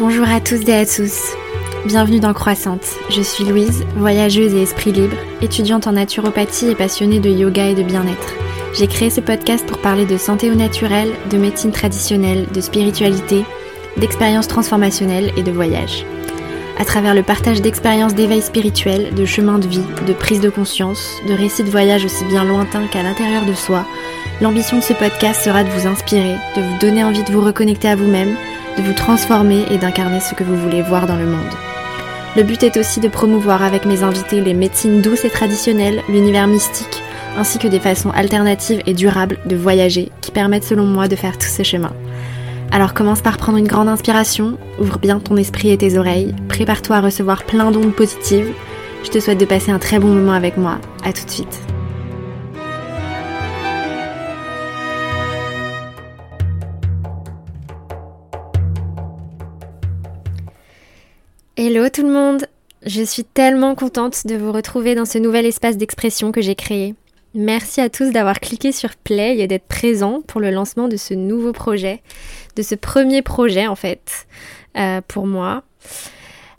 Bonjour à tous et à tous, bienvenue dans Croissante, je suis Louise, voyageuse et esprit libre, étudiante en naturopathie et passionnée de yoga et de bien-être. J'ai créé ce podcast pour parler de santé au naturel, de médecine traditionnelle, de spiritualité, d'expériences transformationnelles et de voyage. À travers le partage d'expériences d'éveil spirituel, de chemins de vie, de prise de conscience, de récits de voyage aussi bien lointains qu'à l'intérieur de soi, l'ambition de ce podcast sera de vous inspirer, de vous donner envie de vous reconnecter à vous-même, de vous transformer et d'incarner ce que vous voulez voir dans le monde. Le but est aussi de promouvoir avec mes invités les médecines douces et traditionnelles, l'univers mystique, ainsi que des façons alternatives et durables de voyager qui permettent selon moi de faire tout ce chemin. Alors commence par prendre une grande inspiration, ouvre bien ton esprit et tes oreilles, prépare-toi à recevoir plein d'ondes positives. Je te souhaite de passer un très bon moment avec moi, à tout de suite. Hello tout le monde, je suis tellement contente de vous retrouver dans ce nouvel espace d'expression que j'ai créé. Merci à tous d'avoir cliqué sur Play et d'être présents pour le lancement de ce nouveau projet, de ce premier projet en fait, pour moi.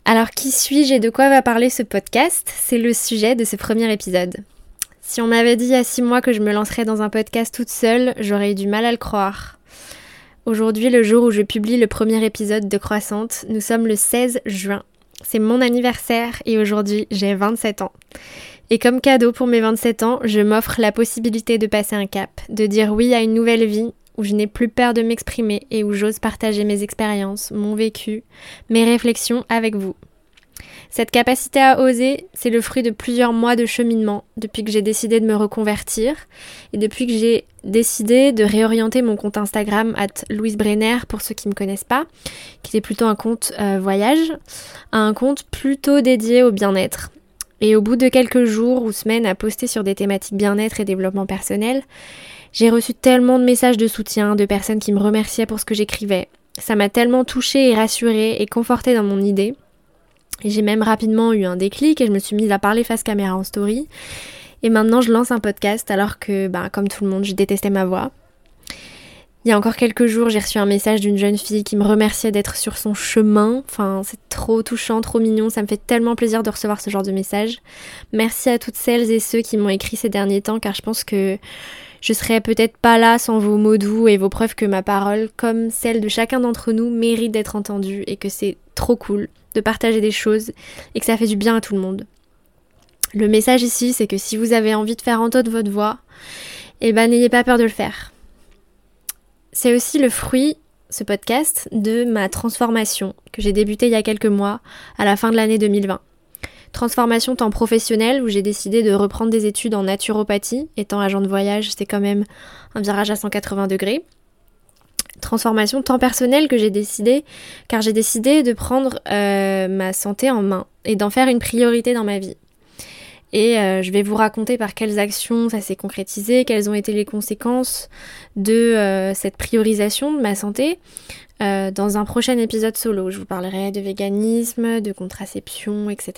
Alors qui suis-je et de quoi va parler ce podcast ? C'est le sujet de ce premier épisode. Si on m'avait dit il y a 6 mois que je me lancerais dans un podcast toute seule, j'aurais eu du mal à le croire. Aujourd'hui, le jour où je publie le premier épisode de Croissante, nous sommes le 16 juin. C'est mon anniversaire et aujourd'hui, j'ai 27 ans. Et comme cadeau pour mes 27 ans, je m'offre la possibilité de passer un cap, de dire oui à une nouvelle vie où je n'ai plus peur de m'exprimer et où j'ose partager mes expériences, mon vécu, mes réflexions avec vous. Cette capacité à oser, c'est le fruit de plusieurs mois de cheminement depuis que j'ai décidé de me reconvertir et depuis que j'ai décidé de réorienter mon compte Instagram @LouiseBrenner pour ceux qui ne me connaissent pas, qui est plutôt un compte voyage, à un compte plutôt dédié au bien-être. Et au bout de quelques jours ou semaines à poster sur des thématiques bien-être et développement personnel, j'ai reçu tellement de messages de soutien, de personnes qui me remerciaient pour ce que j'écrivais. Ça m'a tellement touchée et rassurée et confortée dans mon idée. Et j'ai même rapidement eu un déclic et je me suis mise à parler face caméra en story. Et maintenant, je lance un podcast alors que, comme tout le monde, je détestais ma voix. Il y a encore quelques jours, j'ai reçu un message d'une jeune fille qui me remerciait d'être sur son chemin. Enfin, c'est trop touchant, trop mignon. Ça me fait tellement plaisir de recevoir ce genre de message. Merci à toutes celles et ceux qui m'ont écrit ces derniers temps car je pense que je serais peut-être pas là sans vos mots doux et vos preuves que ma parole, comme celle de chacun d'entre nous, mérite d'être entendue et que c'est trop cool de partager des choses et que ça fait du bien à tout le monde. Le message ici, c'est que si vous avez envie de faire entendre votre voix, n'ayez pas peur de le faire. C'est aussi le fruit, ce podcast, de ma transformation que j'ai débutée il y a quelques mois à la fin de l'année 2020. Transformation tant professionnelle où j'ai décidé de reprendre des études en naturopathie, étant agent de voyage, c'est quand même un virage à 180 degrés. Transformation tant personnelle que j'ai décidé, car j'ai décidé de prendre ma santé en main et d'en faire une priorité dans ma vie. Et je vais vous raconter par quelles actions ça s'est concrétisé, quelles ont été les conséquences de cette priorisation de ma santé dans un prochain épisode solo. Je vous parlerai de véganisme, de contraception, etc.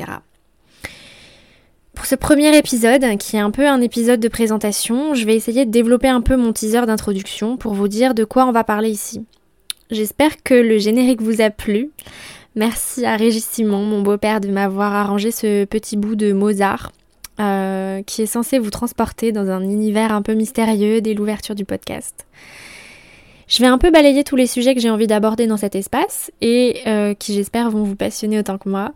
Pour ce premier épisode, qui est un peu un épisode de présentation, je vais essayer de développer un peu mon teaser d'introduction pour vous dire de quoi on va parler ici. J'espère que le générique vous a plu. Merci à Régis Simon, mon beau-père, de m'avoir arrangé ce petit bout de Mozart qui est censé vous transporter dans un univers un peu mystérieux dès l'ouverture du podcast. Je vais un peu balayer tous les sujets que j'ai envie d'aborder dans cet espace et qui j'espère vont vous passionner autant que moi.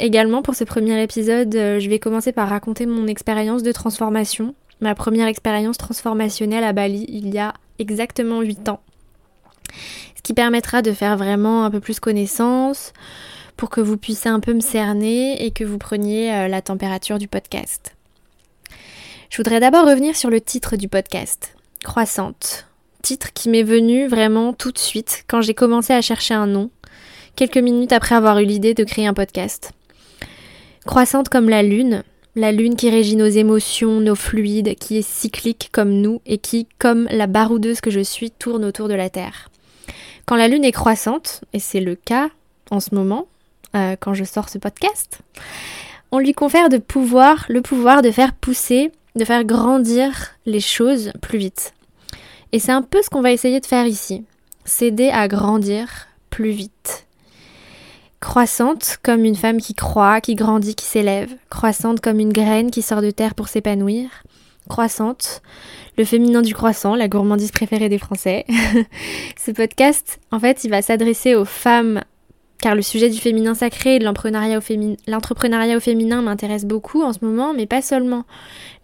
Également pour ce premier épisode, je vais commencer par raconter mon expérience de transformation, ma première expérience transformationnelle à Bali il y a exactement 8 ans. Ce qui permettra de faire vraiment un peu plus connaissance pour que vous puissiez un peu me cerner et que vous preniez la température du podcast. Je voudrais d'abord revenir sur le titre du podcast, Croissante. Titre qui m'est venu vraiment tout de suite quand j'ai commencé à chercher un nom. Quelques minutes après avoir eu l'idée de créer un podcast. Croissante comme la lune qui régit nos émotions, nos fluides, qui est cyclique comme nous et qui, comme la baroudeuse que je suis, tourne autour de la Terre. Quand la lune est croissante, et c'est le cas en ce moment, quand je sors ce podcast, on lui confère le pouvoir de faire pousser, de faire grandir les choses plus vite. Et c'est un peu ce qu'on va essayer de faire ici, s'aider à grandir plus vite. Croissante comme une femme qui croît, qui grandit, qui s'élève. Croissante comme une graine qui sort de terre pour s'épanouir. Croissante, le féminin du croissant, la gourmandise préférée des Français. Ce podcast, en fait, il va s'adresser aux femmes, car le sujet du féminin sacré et de l'entrepreneuriat au féminin m'intéresse beaucoup en ce moment, mais pas seulement.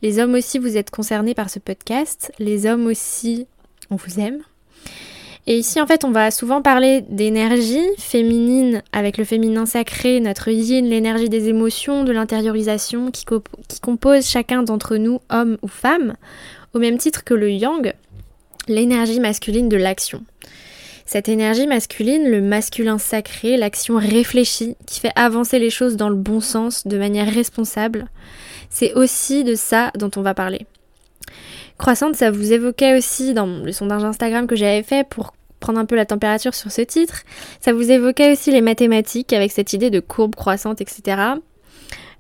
Les hommes aussi, vous êtes concernés par ce podcast. Les hommes aussi, on vous aime. Et ici, en fait, on va souvent parler d'énergie féminine avec le féminin sacré, notre yin, l'énergie des émotions, de l'intériorisation qui compose chacun d'entre nous, hommes ou femmes, au même titre que le yang, l'énergie masculine de l'action. Cette énergie masculine, le masculin sacré, l'action réfléchie, qui fait avancer les choses dans le bon sens, de manière responsable, c'est aussi de ça dont on va parler. Croissante, ça vous évoquait aussi dans le sondage Instagram que j'avais fait pour prendre un peu la température sur ce titre. Ça vous évoquait aussi les mathématiques avec cette idée de courbe croissante, etc.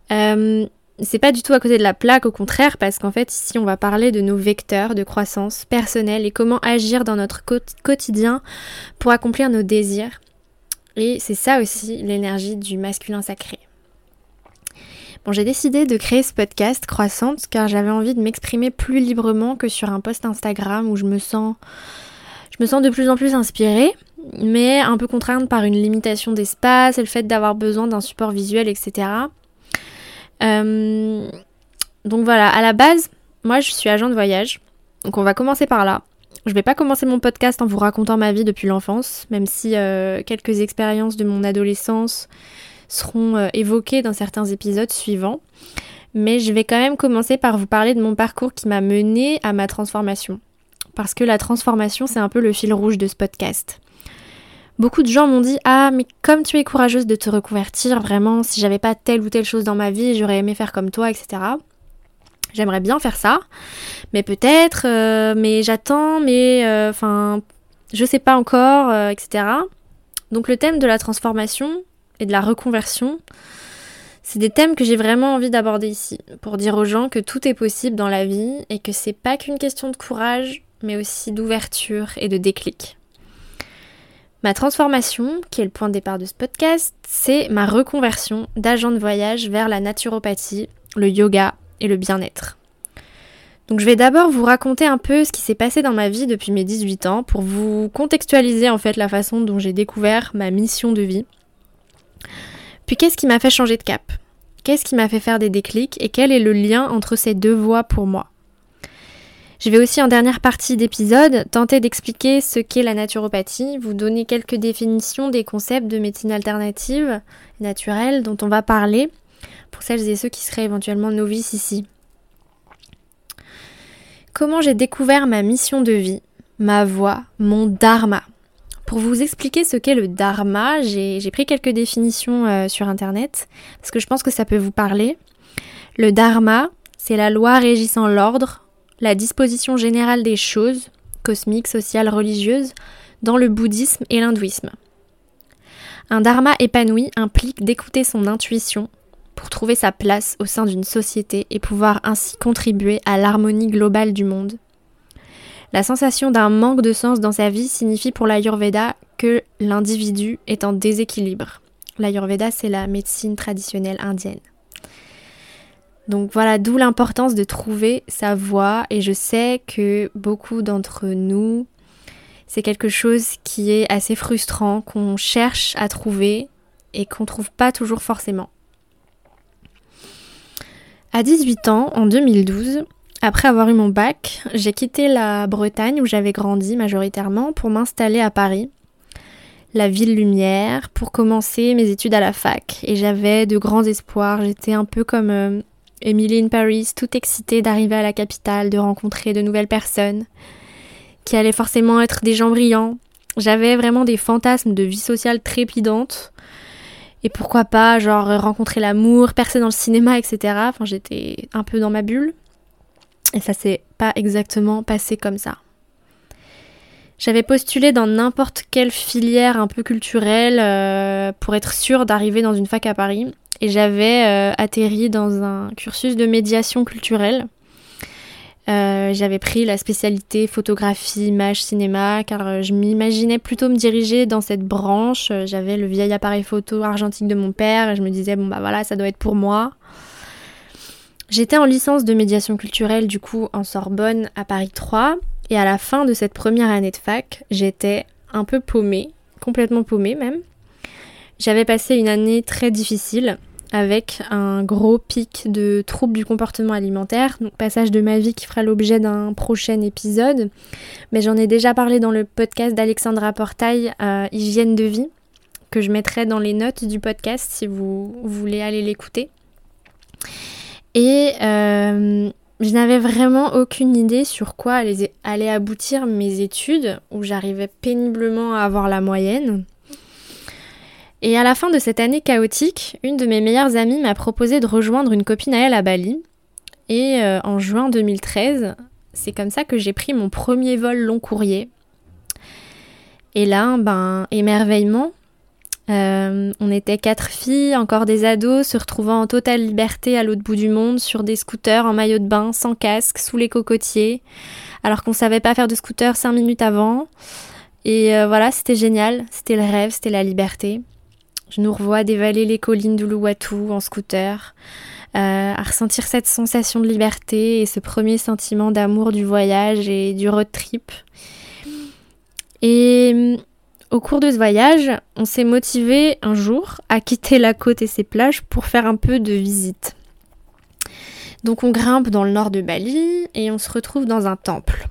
C'est pas du tout à côté de la plaque, au contraire, parce qu'en fait ici on va parler de nos vecteurs de croissance personnelle et comment agir dans notre quotidien pour accomplir nos désirs. Et c'est ça aussi l'énergie du masculin sacré. Bon, j'ai décidé de créer ce podcast Croissante car j'avais envie de m'exprimer plus librement que sur un post Instagram où je me sens de plus en plus inspirée, mais un peu contrainte par une limitation d'espace et le fait d'avoir besoin d'un support visuel, etc. Donc voilà, à la base, moi je suis agent de voyage, donc on va commencer par là. Je vais pas commencer mon podcast en vous racontant ma vie depuis l'enfance, même si quelques expériences de mon adolescence seront évoquées dans certains épisodes suivants, mais je vais quand même commencer par vous parler de mon parcours qui m'a menée à ma transformation, parce que la transformation c'est un peu le fil rouge de ce podcast. Beaucoup de gens m'ont dit « Ah, mais comme tu es courageuse de te reconvertir, vraiment, si j'avais pas telle ou telle chose dans ma vie, j'aurais aimé faire comme toi, etc. » J'aimerais bien faire ça, mais peut-être, mais j'attends, mais enfin, je sais pas encore, etc. Donc le thème de la transformation et de la reconversion, c'est des thèmes que j'ai vraiment envie d'aborder ici, pour dire aux gens que tout est possible dans la vie et que c'est pas qu'une question de courage, mais aussi d'ouverture et de déclic. Ma transformation, qui est le point de départ de ce podcast, c'est ma reconversion d'agent de voyage vers la naturopathie, le yoga et le bien-être. Donc je vais d'abord vous raconter un peu ce qui s'est passé dans ma vie depuis mes 18 ans pour vous contextualiser en fait la façon dont j'ai découvert ma mission de vie. Puis qu'est-ce qui m'a fait changer de cap? Qu'est-ce qui m'a fait faire des déclics et quel est le lien entre ces deux voies pour moi? Je vais aussi en dernière partie d'épisode tenter d'expliquer ce qu'est la naturopathie, vous donner quelques définitions des concepts de médecine alternative, naturelle, dont on va parler, pour celles et ceux qui seraient éventuellement novices ici. Comment j'ai découvert ma mission de vie, ma voie, mon dharma? Pour vous expliquer ce qu'est le dharma, j'ai pris quelques définitions sur internet, parce que je pense que ça peut vous parler. Le dharma, c'est la loi régissant l'ordre, la disposition générale des choses, cosmiques, sociales, religieuses, dans le bouddhisme et l'hindouisme. Un dharma épanoui implique d'écouter son intuition pour trouver sa place au sein d'une société et pouvoir ainsi contribuer à l'harmonie globale du monde. La sensation d'un manque de sens dans sa vie signifie pour l'Ayurveda que l'individu est en déséquilibre. L'Ayurveda, c'est la médecine traditionnelle indienne. Donc voilà, d'où l'importance de trouver sa voie, et je sais que beaucoup d'entre nous, c'est quelque chose qui est assez frustrant, qu'on cherche à trouver et qu'on trouve pas toujours forcément. À 18 ans, en 2012, après avoir eu mon bac, j'ai quitté la Bretagne où j'avais grandi majoritairement pour m'installer à Paris, la ville lumière, pour commencer mes études à la fac, et j'avais de grands espoirs, j'étais un peu comme Emily in Paris, toute excitée d'arriver à la capitale, de rencontrer de nouvelles personnes, qui allaient forcément être des gens brillants. J'avais vraiment des fantasmes de vie sociale trépidantes. Et pourquoi pas, genre rencontrer l'amour, percer dans le cinéma, etc. Enfin, j'étais un peu dans ma bulle. Et ça s'est pas exactement passé comme ça. J'avais postulé dans n'importe quelle filière un peu culturelle pour être sûre d'arriver dans une fac à Paris. Et j'avais atterri dans un cursus de médiation culturelle J'avais pris la spécialité photographie, image, cinéma, car je m'imaginais plutôt me diriger dans cette branche. J'avais le vieil appareil photo argentique de mon père et je me disais, bon bah voilà, ça doit être pour moi. J'étais en licence de médiation culturelle, du coup, en Sorbonne, à Paris 3. Et à la fin de cette première année de fac, j'étais un peu paumée, complètement paumée même. J'avais passé une année très difficile, avec un gros pic de troubles du comportement alimentaire, donc passage de ma vie qui fera l'objet d'un prochain épisode. Mais j'en ai déjà parlé dans le podcast d'Alexandra Portail, Hygiène de vie, que je mettrai dans les notes du podcast si vous voulez aller l'écouter. Et je n'avais vraiment aucune idée sur quoi allaient aboutir mes études, où j'arrivais péniblement à avoir la moyenne. Et à la fin de cette année chaotique, une de mes meilleures amies m'a proposé de rejoindre une copine à elle à Bali. Et en juin 2013, c'est comme ça que j'ai pris mon premier vol long courrier. Et là, ben, émerveillement, on était 4 filles, encore des ados, se retrouvant en totale liberté à l'autre bout du monde, sur des scooters, en maillot de bain, sans casque, sous les cocotiers, alors qu'on savait pas faire de scooter 5 minutes avant. Et voilà, c'était génial, c'était le rêve, c'était la liberté. Je nous revois dévaler les collines d'Uluwatu en scooter, à ressentir cette sensation de liberté et ce premier sentiment d'amour du voyage et du road trip. Et au cours de ce voyage, on s'est motivé un jour à quitter la côte et ses plages pour faire un peu de visite. Donc on grimpe dans le nord de Bali et on se retrouve dans un temple.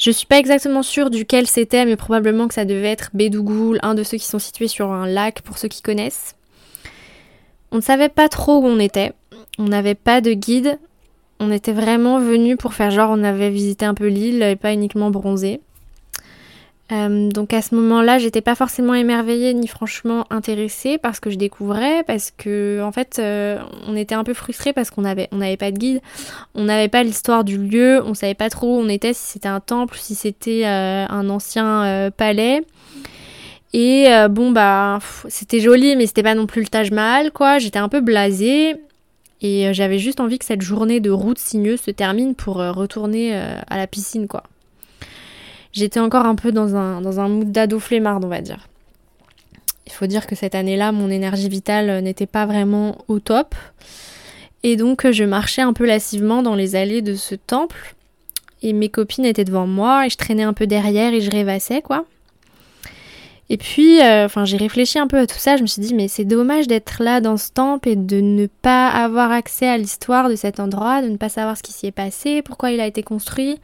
Je suis pas exactement sûre duquel c'était, mais probablement que ça devait être Bedugul, un de ceux qui sont situés sur un lac, pour ceux qui connaissent. On ne savait pas trop où on était, on n'avait pas de guide, on était vraiment venus pour faire genre on avait visité un peu l'île et pas uniquement bronzé. Donc à ce moment-là, j'étais pas forcément émerveillée ni franchement intéressée par ce que je découvrais, parce que en fait, on était un peu frustrés parce qu'on n'avait pas de guide, on n'avait pas l'histoire du lieu, on savait pas trop où on était, si c'était un temple, si c'était un ancien palais. Et bon bah c'était joli, mais c'était pas non plus le Taj Mahal quoi. J'étais un peu blasée et j'avais juste envie que cette journée de route sinueuse se termine pour retourner à la piscine quoi. J'étais encore un peu dans un mood d'ado flemmarde, on va dire. Il faut dire que cette année-là, mon énergie vitale n'était pas vraiment au top. Et donc, je marchais un peu lascivement dans les allées de ce temple. Et mes copines étaient devant moi, et je traînais un peu derrière, et je rêvassais, quoi. Et puis, j'ai réfléchi un peu à tout ça. Je me suis dit, mais c'est dommage d'être là dans ce temple et de ne pas avoir accès à l'histoire de cet endroit, de ne pas savoir ce qui s'y est passé, pourquoi il a été construit.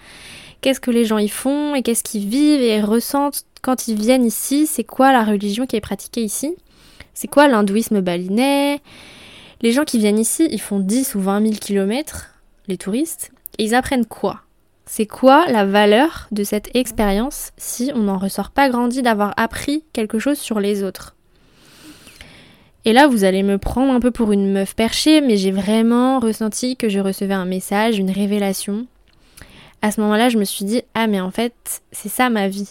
Qu'est-ce que les gens y font et qu'est-ce qu'ils vivent et ressentent quand ils viennent ici? C'est quoi la religion qui est pratiquée ici? C'est quoi l'hindouisme balinais? Les gens qui viennent ici, ils font 10 ou 20 000 kilomètres, les touristes, et ils apprennent quoi? C'est quoi la valeur de cette expérience si on n'en ressort pas grandi d'avoir appris quelque chose sur les autres? Et là, vous allez me prendre un peu pour une meuf perchée, mais j'ai vraiment ressenti que je recevais un message, une révélation. À ce moment-là, je me suis dit, ah mais en fait, c'est ça ma vie.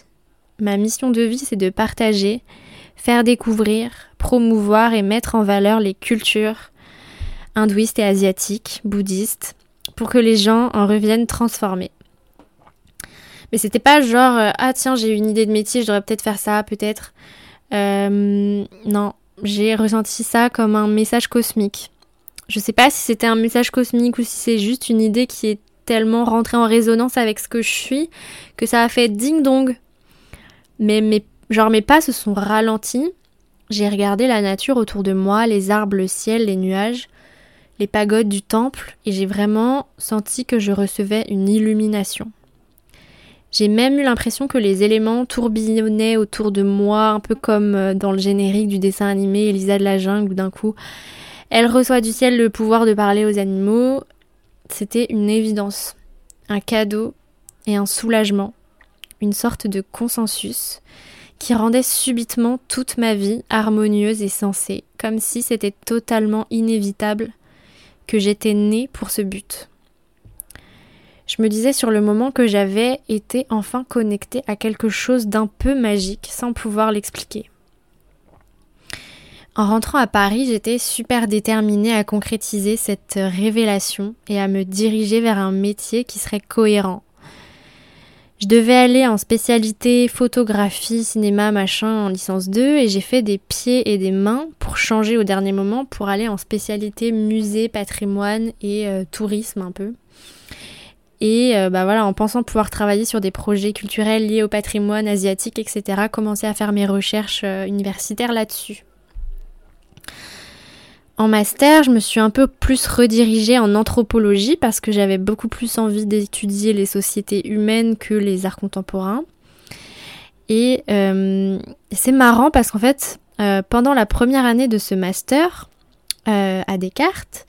Ma mission de vie, c'est de partager, faire découvrir, promouvoir et mettre en valeur les cultures hindouistes et asiatiques, bouddhistes, pour que les gens en reviennent transformés. Mais c'était pas genre, ah tiens, j'ai une idée de métier, je devrais peut-être faire ça, peut-être. Non, j'ai ressenti ça comme un message cosmique. Je sais pas si c'était un message cosmique ou si c'est juste une idée qui est tellement rentrée en résonance avec ce que je suis que ça a fait ding-dong. Mais mes pas se sont ralentis. J'ai regardé la nature autour de moi, les arbres, le ciel, les nuages, les pagodes du temple, et j'ai vraiment senti que je recevais une illumination. J'ai même eu l'impression que les éléments tourbillonnaient autour de moi, un peu comme dans le générique du dessin animé Elisa de la jungle, où d'un coup, elle reçoit du ciel le pouvoir de parler aux animaux. C'était une évidence, un cadeau et un soulagement, une sorte de consensus qui rendait subitement toute ma vie harmonieuse et sensée, comme si c'était totalement inévitable que j'étais née pour ce but. Je me disais sur le moment que j'avais été enfin connectée à quelque chose d'un peu magique sans pouvoir l'expliquer. En rentrant à Paris, j'étais super déterminée à concrétiser cette révélation et à me diriger vers un métier qui serait cohérent. Je devais aller en spécialité photographie, cinéma, machin en licence 2 et j'ai fait des pieds et des mains pour changer au dernier moment pour aller en spécialité musée, patrimoine et tourisme un peu. Et voilà, en pensant pouvoir travailler sur des projets culturels liés au patrimoine asiatique, etc., commencer à faire mes recherches universitaires là-dessus. En master, je me suis un peu plus redirigée en anthropologie parce que j'avais beaucoup plus envie d'étudier les sociétés humaines que les arts contemporains. Et c'est marrant parce qu'en fait, pendant la première année de ce master à Descartes,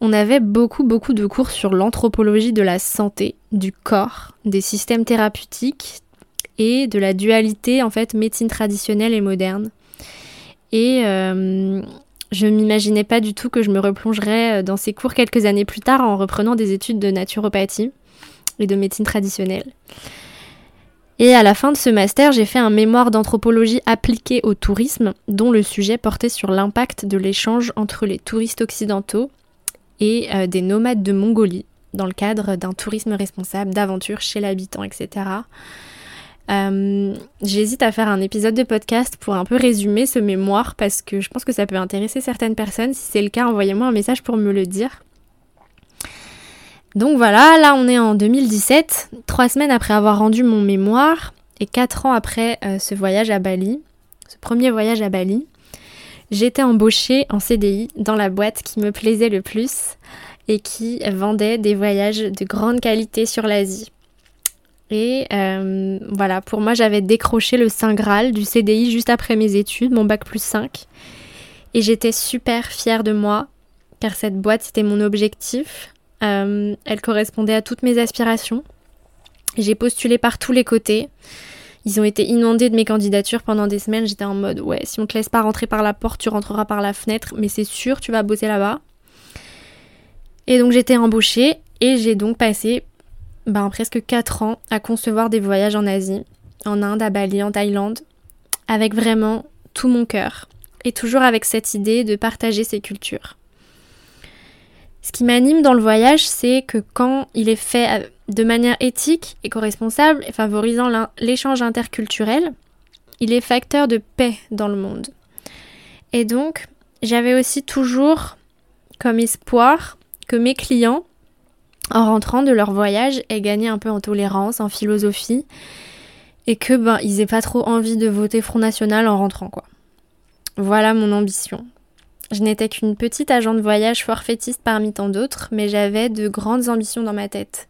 on avait beaucoup de cours sur l'anthropologie de la santé, du corps, des systèmes thérapeutiques et de la dualité en fait médecine traditionnelle et moderne. Et je m'imaginais pas du tout que je me replongerais dans ces cours quelques années plus tard en reprenant des études de naturopathie et de médecine traditionnelle. Et à la fin de ce master, j'ai fait un mémoire d'anthropologie appliquée au tourisme, dont le sujet portait sur l'impact de l'échange entre les touristes occidentaux et des nomades de Mongolie, dans le cadre d'un tourisme responsable, d'aventure chez l'habitant, etc. J'hésite à faire un épisode de podcast pour un peu résumer ce mémoire parce que je pense que ça peut intéresser certaines personnes. Si c'est le cas, envoyez-moi un message pour me le dire. Donc voilà, là on est en 2017, 3 semaines après avoir rendu mon mémoire et 4 ans après ce voyage à Bali, ce premier voyage à Bali, j'étais embauchée en CDI dans la boîte qui me plaisait le plus et qui vendait des voyages de grande qualité sur l'Asie. Et voilà, pour moi j'avais décroché le Saint Graal du CDI juste après mes études, mon bac plus 5. Et j'étais super fière de moi, car cette boîte c'était mon objectif. Elle correspondait à toutes mes aspirations. J'ai postulé par tous les côtés. Ils ont été inondés de mes candidatures pendant des semaines. J'étais en mode, ouais, si on te laisse pas rentrer par la porte, tu rentreras par la fenêtre, mais c'est sûr, tu vas bosser là-bas. Et donc j'étais embauchée et j'ai donc passé presque 4 ans à concevoir des voyages en Asie, en Inde, à Bali, en Thaïlande, avec vraiment tout mon cœur, et toujours avec cette idée de partager ces cultures. Ce qui m'anime dans le voyage, c'est que quand il est fait de manière éthique, éco-responsable et favorisant l'échange interculturel, il est facteur de paix dans le monde. Et donc, j'avais aussi toujours comme espoir que mes clients, en rentrant de leur voyage, aient gagné un peu en tolérance, en philosophie, et que ils aient pas trop envie de voter Front National en rentrant, quoi. Voilà mon ambition. Je n'étais qu'une petite agent de voyage forfaitiste parmi tant d'autres, mais j'avais de grandes ambitions dans ma tête.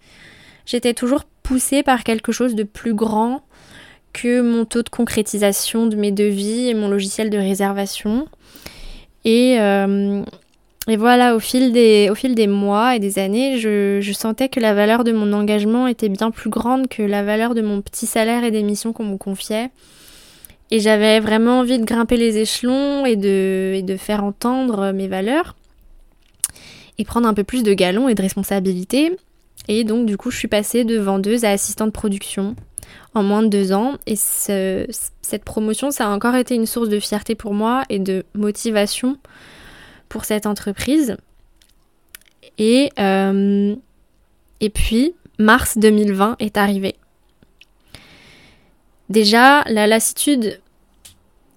J'étais toujours poussée par quelque chose de plus grand que mon taux de concrétisation de mes devis et mon logiciel de réservation. Et voilà, au fil des mois et des années, je sentais que la valeur de mon engagement était bien plus grande que la valeur de mon petit salaire et des missions qu'on me confiait. Et j'avais vraiment envie de grimper les échelons et de faire entendre mes valeurs et prendre un peu plus de galons et de responsabilités. Et donc du coup, je suis passée de vendeuse à assistante de production en moins de 2 ans. Et cette promotion, ça a encore été une source de fierté pour moi et de motivation pour cette entreprise. Et puis, mars 2020 est arrivé. Déjà, la lassitude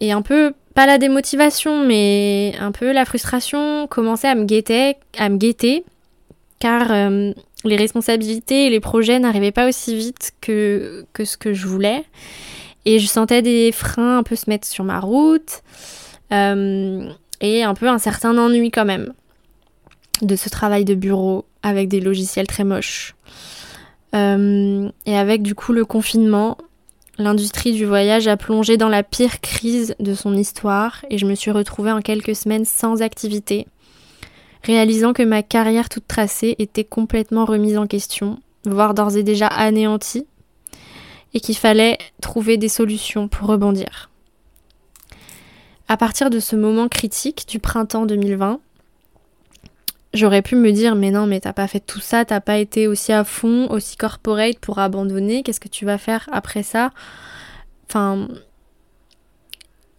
et un peu, pas la démotivation, mais un peu la frustration commençait à me guetter car les responsabilités et les projets n'arrivaient pas aussi vite que ce que je voulais. Et je sentais des freins un peu se mettre sur ma route. Et un peu un certain ennui quand même de ce travail de bureau avec des logiciels très moches. Et avec du coup le confinement, l'industrie du voyage a plongé dans la pire crise de son histoire et je me suis retrouvée en quelques semaines sans activité, réalisant que ma carrière toute tracée était complètement remise en question, voire d'ores et déjà anéantie, et qu'il fallait trouver des solutions pour rebondir. À partir de ce moment critique du printemps 2020, j'aurais pu me dire « mais non, mais t'as pas fait tout ça, t'as pas été aussi à fond, aussi corporate pour abandonner, qu'est-ce que tu vas faire après ça ?» Enfin,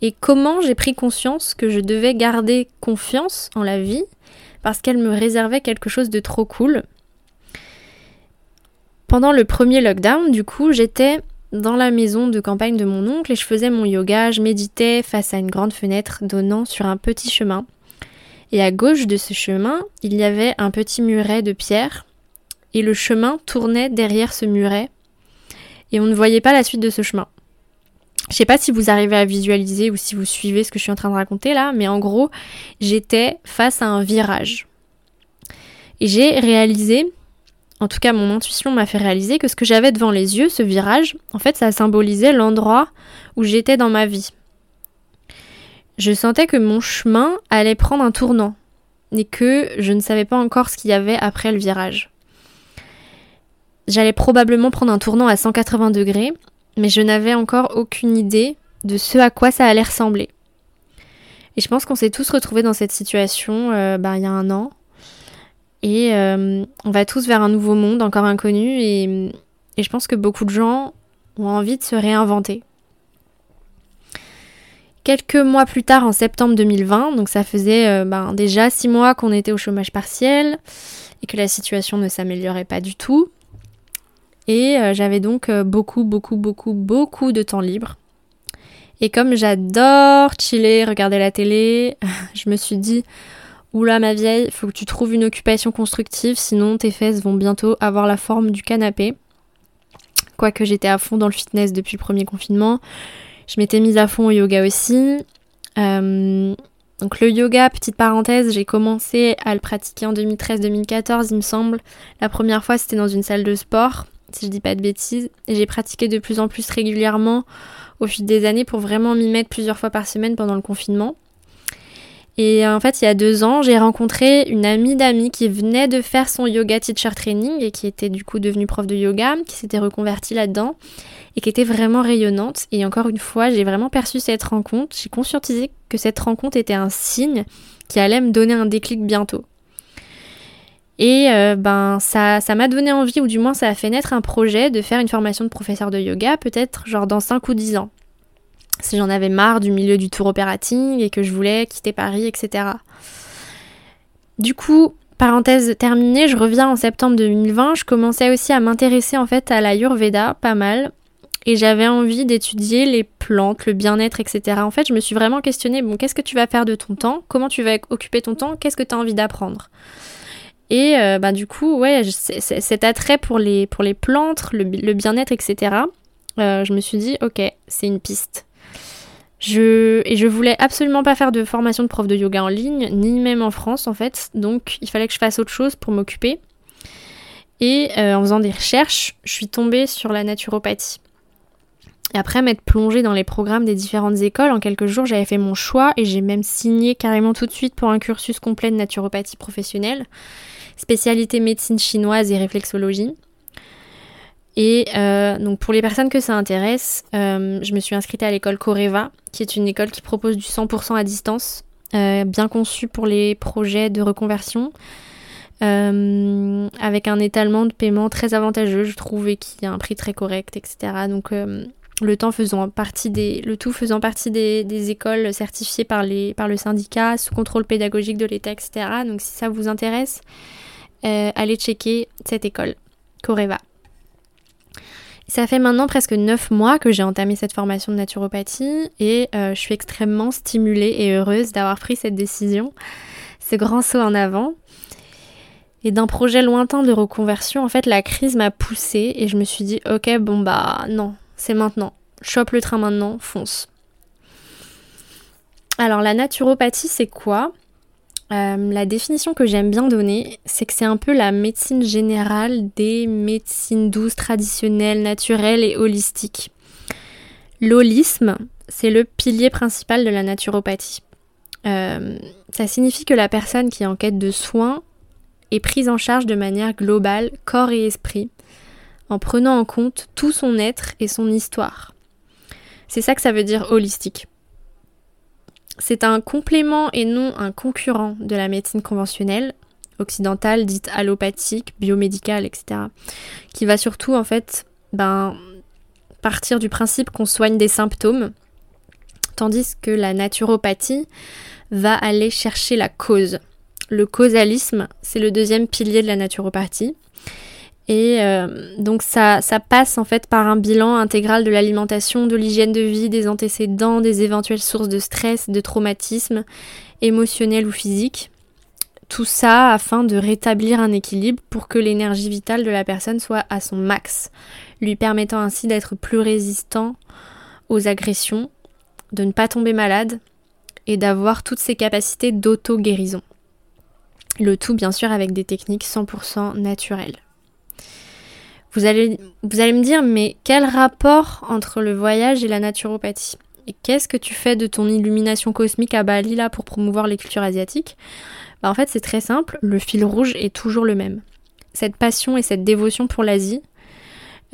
et comment j'ai pris conscience que je devais garder confiance en la vie parce qu'elle me réservait quelque chose de trop cool. Pendant le premier lockdown, du coup, j'étais dans la maison de campagne de mon oncle et je faisais mon yoga, je méditais face à une grande fenêtre donnant sur un petit chemin. Et à gauche de ce chemin, il y avait un petit muret de pierre et le chemin tournait derrière ce muret et on ne voyait pas la suite de ce chemin. Je sais pas si vous arrivez à visualiser ou si vous suivez ce que je suis en train de raconter là, mais en gros, j'étais face à un virage. Et j'ai réalisé, en tout cas mon intuition m'a fait réaliser que ce que j'avais devant les yeux, ce virage, en fait ça symbolisait l'endroit où j'étais dans ma vie. Je sentais que mon chemin allait prendre un tournant et que je ne savais pas encore ce qu'il y avait après le virage. J'allais probablement prendre un tournant à 180 degrés, mais je n'avais encore aucune idée de ce à quoi ça allait ressembler. Et je pense qu'on s'est tous retrouvés dans cette situation il y a un an. Et on va tous vers un nouveau monde, encore inconnu. Et je pense que beaucoup de gens ont envie de se réinventer. Quelques mois plus tard, en septembre 2020, donc ça faisait déjà 6 mois qu'on était au chômage partiel et que la situation ne s'améliorait pas du tout. Et j'avais donc beaucoup de temps libre. Et comme j'adore chiller, regarder la télé, je me suis dit « Oula ma vieille, faut que tu trouves une occupation constructive, sinon tes fesses vont bientôt avoir la forme du canapé. » Quoique j'étais à fond dans le fitness depuis le premier confinement, je m'étais mise à fond au yoga aussi. Donc le yoga, petite parenthèse, j'ai commencé à le pratiquer en 2013-2014 il me semble. La première fois c'était dans une salle de sport, si je dis pas de bêtises, et j'ai pratiqué de plus en plus régulièrement au fil des années pour vraiment m'y mettre plusieurs fois par semaine pendant le confinement. Et en fait, il y a 2 ans, j'ai rencontré une amie d'amis qui venait de faire son yoga teacher training et qui était du coup devenue prof de yoga, qui s'était reconvertie là-dedans et qui était vraiment rayonnante. Et encore une fois, j'ai vraiment perçu cette rencontre, j'ai conscientisé que cette rencontre était un signe qui allait me donner un déclic bientôt. Et ça m'a donné envie, ou du moins ça a fait naître un projet de faire une formation de professeur de yoga, peut-être genre dans 5 ou 10 ans. Si j'en avais marre du milieu du tour operating et que je voulais quitter Paris, etc. Du coup, parenthèse terminée, je reviens en septembre 2020, je commençais aussi à m'intéresser en fait à l'Ayurveda, pas mal. Et j'avais envie d'étudier les plantes, le bien-être, etc. En fait, je me suis vraiment questionnée, qu'est-ce que tu vas faire de ton temps ? Comment tu vas occuper ton temps ? Qu'est-ce que tu as envie d'apprendre ? Et du coup, ouais, cet attrait pour les plantes, le bien-être, etc., je me suis dit, ok, c'est une piste. Je voulais absolument pas faire de formation de prof de yoga en ligne, ni même en France en fait, donc il fallait que je fasse autre chose pour m'occuper. Et en faisant des recherches, je suis tombée sur la naturopathie. Et après m'être plongée dans les programmes des différentes écoles, en quelques jours j'avais fait mon choix et j'ai même signé carrément tout de suite pour un cursus complet de naturopathie professionnelle, spécialité médecine chinoise et réflexologie. Et donc pour les personnes que ça intéresse, je me suis inscrite à l'école Coreva, qui est une école qui propose du 100% à distance, bien conçue pour les projets de reconversion, avec un étalement de paiement très avantageux, je trouve, et qui a un prix très correct, etc. Donc le tout faisant partie des écoles certifiées par le syndicat, sous contrôle pédagogique de l'État, etc. Donc si ça vous intéresse, allez checker cette école, Coreva. Ça fait maintenant presque 9 mois que j'ai entamé cette formation de naturopathie et je suis extrêmement stimulée et heureuse d'avoir pris cette décision, ce grand saut en avant. Et d'un projet lointain de reconversion, en fait, la crise m'a poussée et je me suis dit « Ok, non, c'est maintenant. Chope le train maintenant, fonce. » Alors, la naturopathie, c'est quoi ? La définition que j'aime bien donner, c'est que c'est un peu la médecine générale des médecines douces, traditionnelles, naturelles et holistiques. L'holisme, c'est le pilier principal de la naturopathie. Ça signifie que la personne qui est en quête de soins est prise en charge de manière globale, corps et esprit, en prenant en compte tout son être et son histoire. C'est ça que ça veut dire holistique. C'est un complément et non un concurrent de la médecine conventionnelle, occidentale, dite allopathique, biomédicale, etc. Qui va surtout, en fait, partir du principe qu'on soigne des symptômes tandis que la naturopathie va aller chercher la cause. Le causalisme, c'est le deuxième pilier de la naturopathie. Et donc ça passe en fait par un bilan intégral de l'alimentation, de l'hygiène de vie, des antécédents, des éventuelles sources de stress, de traumatisme émotionnel ou physique. Tout ça afin de rétablir un équilibre pour que l'énergie vitale de la personne soit à son max, lui permettant ainsi d'être plus résistant aux agressions, de ne pas tomber malade et d'avoir toutes ses capacités d'auto-guérison. Le tout bien sûr avec des techniques 100% naturelles. Vous allez me dire, mais quel rapport entre le voyage et la naturopathie ? Et qu'est-ce que tu fais de ton illumination cosmique à Bali là pour promouvoir les cultures asiatiques ? Bah en fait c'est très simple, le fil rouge est toujours le même. Cette passion et cette dévotion pour l'Asie,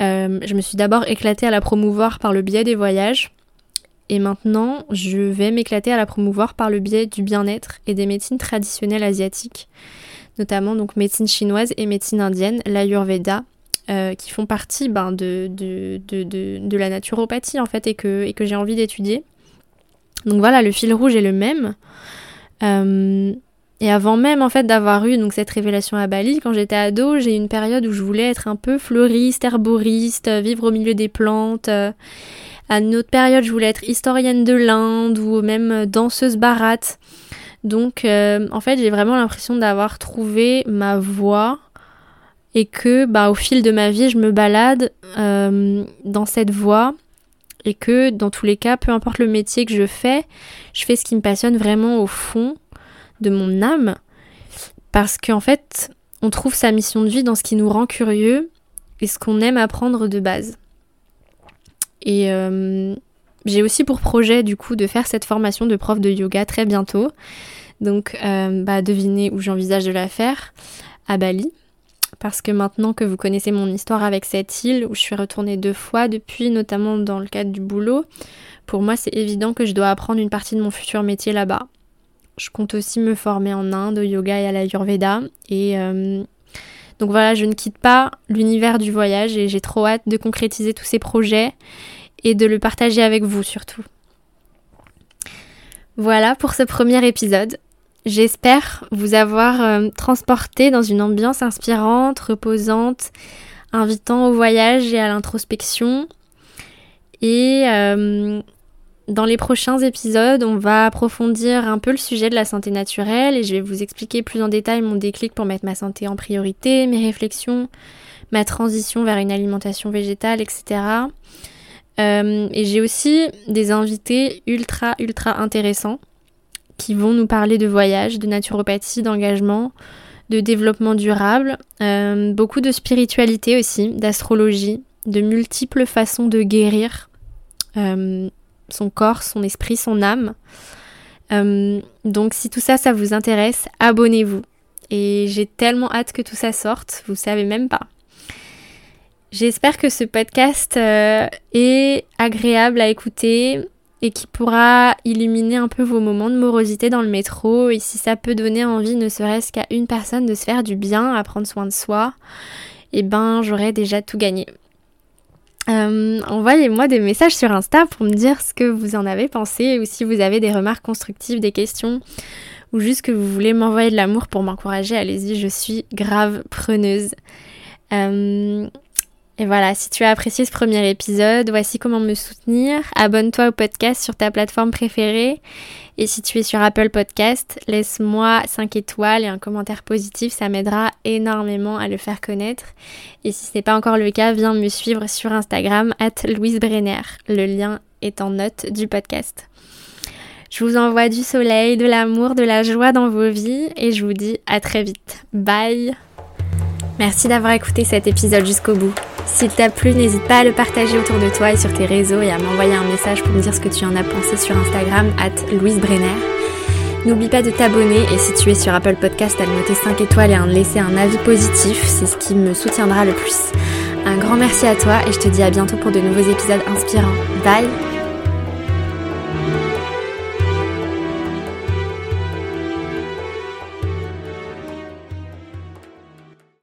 je me suis d'abord éclatée à la promouvoir par le biais des voyages, et maintenant je vais m'éclater à la promouvoir par le biais du bien-être et des médecines traditionnelles asiatiques, notamment donc médecine chinoise et médecine indienne, l'Ayurveda, qui font partie de la naturopathie en fait et que j'ai envie d'étudier. Donc voilà, le fil rouge est le même. Et avant même en fait d'avoir eu donc cette révélation à Bali, quand j'étais ado, j'ai eu une période où je voulais être un peu fleuriste, herboriste, vivre au milieu des plantes. À une autre période, je voulais être historienne de l'Inde ou même danseuse bharate. Donc en fait, j'ai vraiment l'impression d'avoir trouvé ma voie. Et que au fil de ma vie je me balade dans cette voie et que dans tous les cas, peu importe le métier que je fais ce qui me passionne vraiment au fond de mon âme, parce qu'en fait on trouve sa mission de vie dans ce qui nous rend curieux et ce qu'on aime apprendre de base. Et j'ai aussi pour projet du coup de faire cette formation de prof de yoga très bientôt, donc devinez où j'envisage de la faire, à Bali. Parce que maintenant que vous connaissez mon histoire avec cette île, où je suis retournée 2 fois depuis, notamment dans le cadre du boulot, pour moi c'est évident que je dois apprendre une partie de mon futur métier là-bas. Je compte aussi me former en Inde, au yoga et à l'Ayurveda. Et donc voilà, je ne quitte pas l'univers du voyage et j'ai trop hâte de concrétiser tous ces projets et de le partager avec vous surtout. Voilà pour ce premier épisode. J'espère vous avoir transporté dans une ambiance inspirante, reposante, invitant au voyage et à l'introspection. Et dans les prochains épisodes, on va approfondir un peu le sujet de la santé naturelle et je vais vous expliquer plus en détail mon déclic pour mettre ma santé en priorité, mes réflexions, ma transition vers une alimentation végétale, etc. Et j'ai aussi des invités ultra intéressants qui vont nous parler de voyage, de naturopathie, d'engagement, de développement durable, beaucoup de spiritualité aussi, d'astrologie, de multiples façons de guérir son corps, son esprit, son âme. Donc si tout ça, ça vous intéresse, abonnez-vous. Et j'ai tellement hâte que tout ça sorte, vous savez même pas. J'espère que ce podcast est agréable à écouter, et qui pourra illuminer un peu vos moments de morosité dans le métro, et si ça peut donner envie ne serait-ce qu'à une personne de se faire du bien, à prendre soin de soi, et j'aurais déjà tout gagné. Envoyez-moi des messages sur Insta pour me dire ce que vous en avez pensé, ou si vous avez des remarques constructives, des questions, ou juste que vous voulez m'envoyer de l'amour pour m'encourager, allez-y, je suis grave preneuse. Et voilà, si tu as apprécié ce premier épisode, voici comment me soutenir. Abonne-toi au podcast sur ta plateforme préférée. Et si tu es sur Apple Podcast, laisse-moi 5 étoiles et un commentaire positif, ça m'aidera énormément à le faire connaître. Et si ce n'est pas encore le cas, viens me suivre sur Instagram @LouiseBrenner. Le lien est en note du podcast. Je vous envoie du soleil, de l'amour, de la joie dans vos vies et je vous dis à très vite. Bye! Merci d'avoir écouté cet épisode jusqu'au bout. S'il t'a plu, n'hésite pas à le partager autour de toi et sur tes réseaux et à m'envoyer un message pour me dire ce que tu en as pensé sur Instagram @LouiseBrenner. N'oublie pas de t'abonner et si tu es sur Apple Podcast, à me noter 5 étoiles et à me laisser un avis positif, c'est ce qui me soutiendra le plus. Un grand merci à toi et je te dis à bientôt pour de nouveaux épisodes inspirants. Bye!